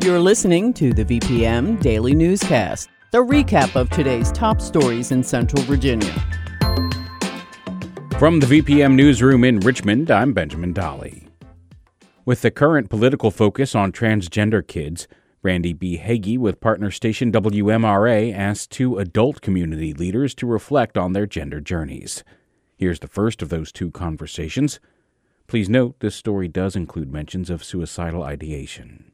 You're listening to the VPM Daily Newscast, the recap of today's top stories in Central Virginia. From the VPM Newsroom in Richmond, I'm Benjamin Dolly. With the current political focus on transgender kids, Randy B. Hagee with partner station WMRA asked two adult community leaders to reflect on their gender journeys. Here's the first of those two conversations. Please note this story does include mentions of suicidal ideation.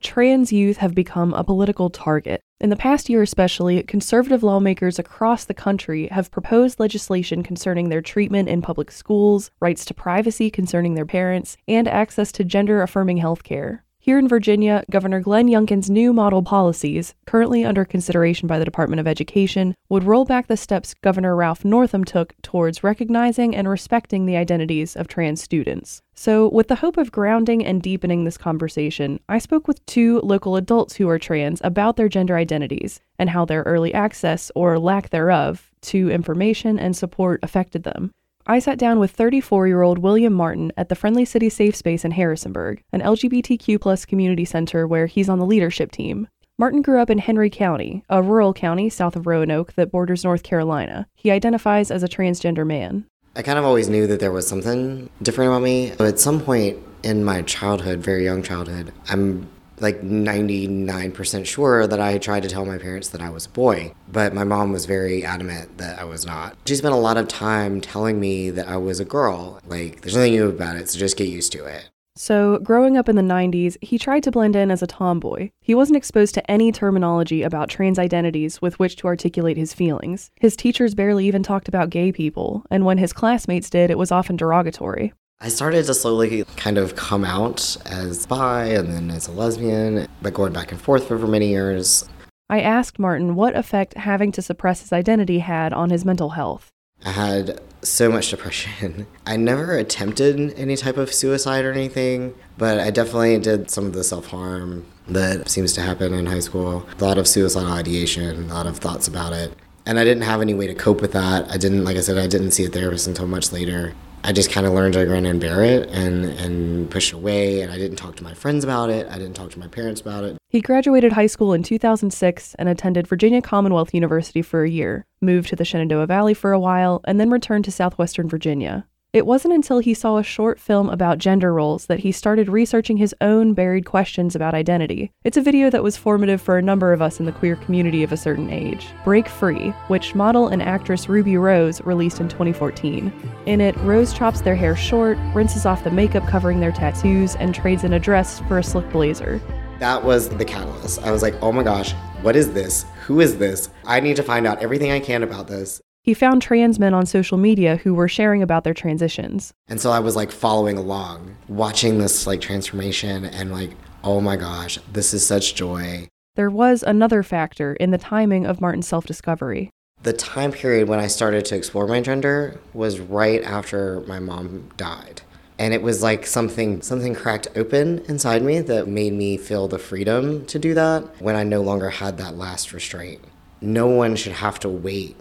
Trans youth have become a political target. In the past year especially, conservative lawmakers across the country have proposed legislation concerning their treatment in public schools, rights to privacy concerning their parents, and access to gender-affirming health care. Here in Virginia, Governor Glenn Youngkin's new model policies, currently under consideration by the Department of Education, would roll back the steps Governor Ralph Northam took towards recognizing and respecting the identities of trans students. So, with the hope of grounding and deepening this conversation, I spoke with two local adults who are trans about their gender identities and how their early access, or lack thereof, to information and support affected them. I sat down with 34-year-old William Martin at the Friendly City Safe Space in Harrisonburg, an LGBTQ+ community center where he's on the leadership team. Martin grew up in Henry County, a rural county south of Roanoke that borders North Carolina. He identifies as a transgender man. I kind of always knew that there was something different about me. But at some point in my childhood, very young childhood, I'm like 99% sure that I tried to tell my parents that I was a boy. But my mom was very adamant that I was not. She spent a lot of time telling me that I was a girl. Like, there's nothing new about it, so just get used to it. So, growing up in the 90s, he tried to blend in as a tomboy. He wasn't exposed to any terminology about trans identities with which to articulate his feelings. His teachers barely even talked about gay people, and when his classmates did, it was often derogatory. I started to slowly kind of come out as bi and then as a lesbian, but going back and forth for many years. I asked Martin what effect having to suppress his identity had on his mental health. I had so much depression. I never attempted any type of suicide or anything, but I definitely did some of the self-harm that seems to happen in high school. A lot of suicidal ideation, a lot of thoughts about it. And I didn't have any way to cope with that. I didn't see a therapist until much later. I just kind of learned to grin and bear it and push it away, and I didn't talk to my friends about it. I didn't talk to my parents about it. He graduated high school in 2006 and attended Virginia Commonwealth University for a year, moved to the Shenandoah Valley for a while, and then returned to southwestern Virginia. It wasn't until he saw a short film about gender roles that he started researching his own buried questions about identity. It's a video that was formative for a number of us in the queer community of a certain age. Break Free, which model and actress Ruby Rose released in 2014. In it, Rose chops their hair short, rinses off the makeup covering their tattoos, and trades in a dress for a slick blazer. That was the catalyst. I was like, oh my gosh, what is this? Who is this? I need to find out everything I can about this. He found trans men on social media who were sharing about their transitions. And so I was like following along, watching this like transformation and like, oh my gosh, this is such joy. There was another factor in the timing of Martin's self-discovery. The time period when I started to explore my gender was right after my mom died. And it was like something cracked open inside me that made me feel the freedom to do that when I no longer had that last restraint. No one should have to wait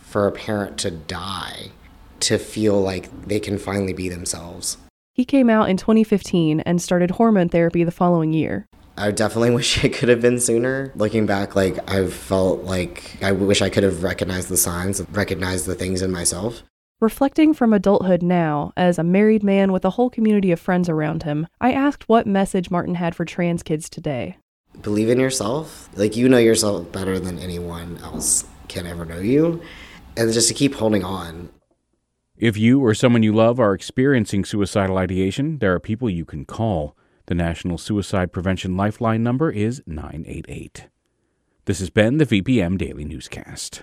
for a parent to die to feel like they can finally be themselves. He came out in 2015 and started hormone therapy the following year. I definitely wish it could have been sooner. Looking back, like I felt like I wish I could have recognized the signs, recognized the things in myself. Reflecting from adulthood now, as a married man with a whole community of friends around him, I asked what message Martin had for trans kids today. Believe in yourself. Like, you know yourself better than anyone else can ever know you. And just to keep holding on. If you or someone you love are experiencing suicidal ideation, there are people you can call. The National Suicide Prevention Lifeline number is 988. This has been the VPM Daily Newscast.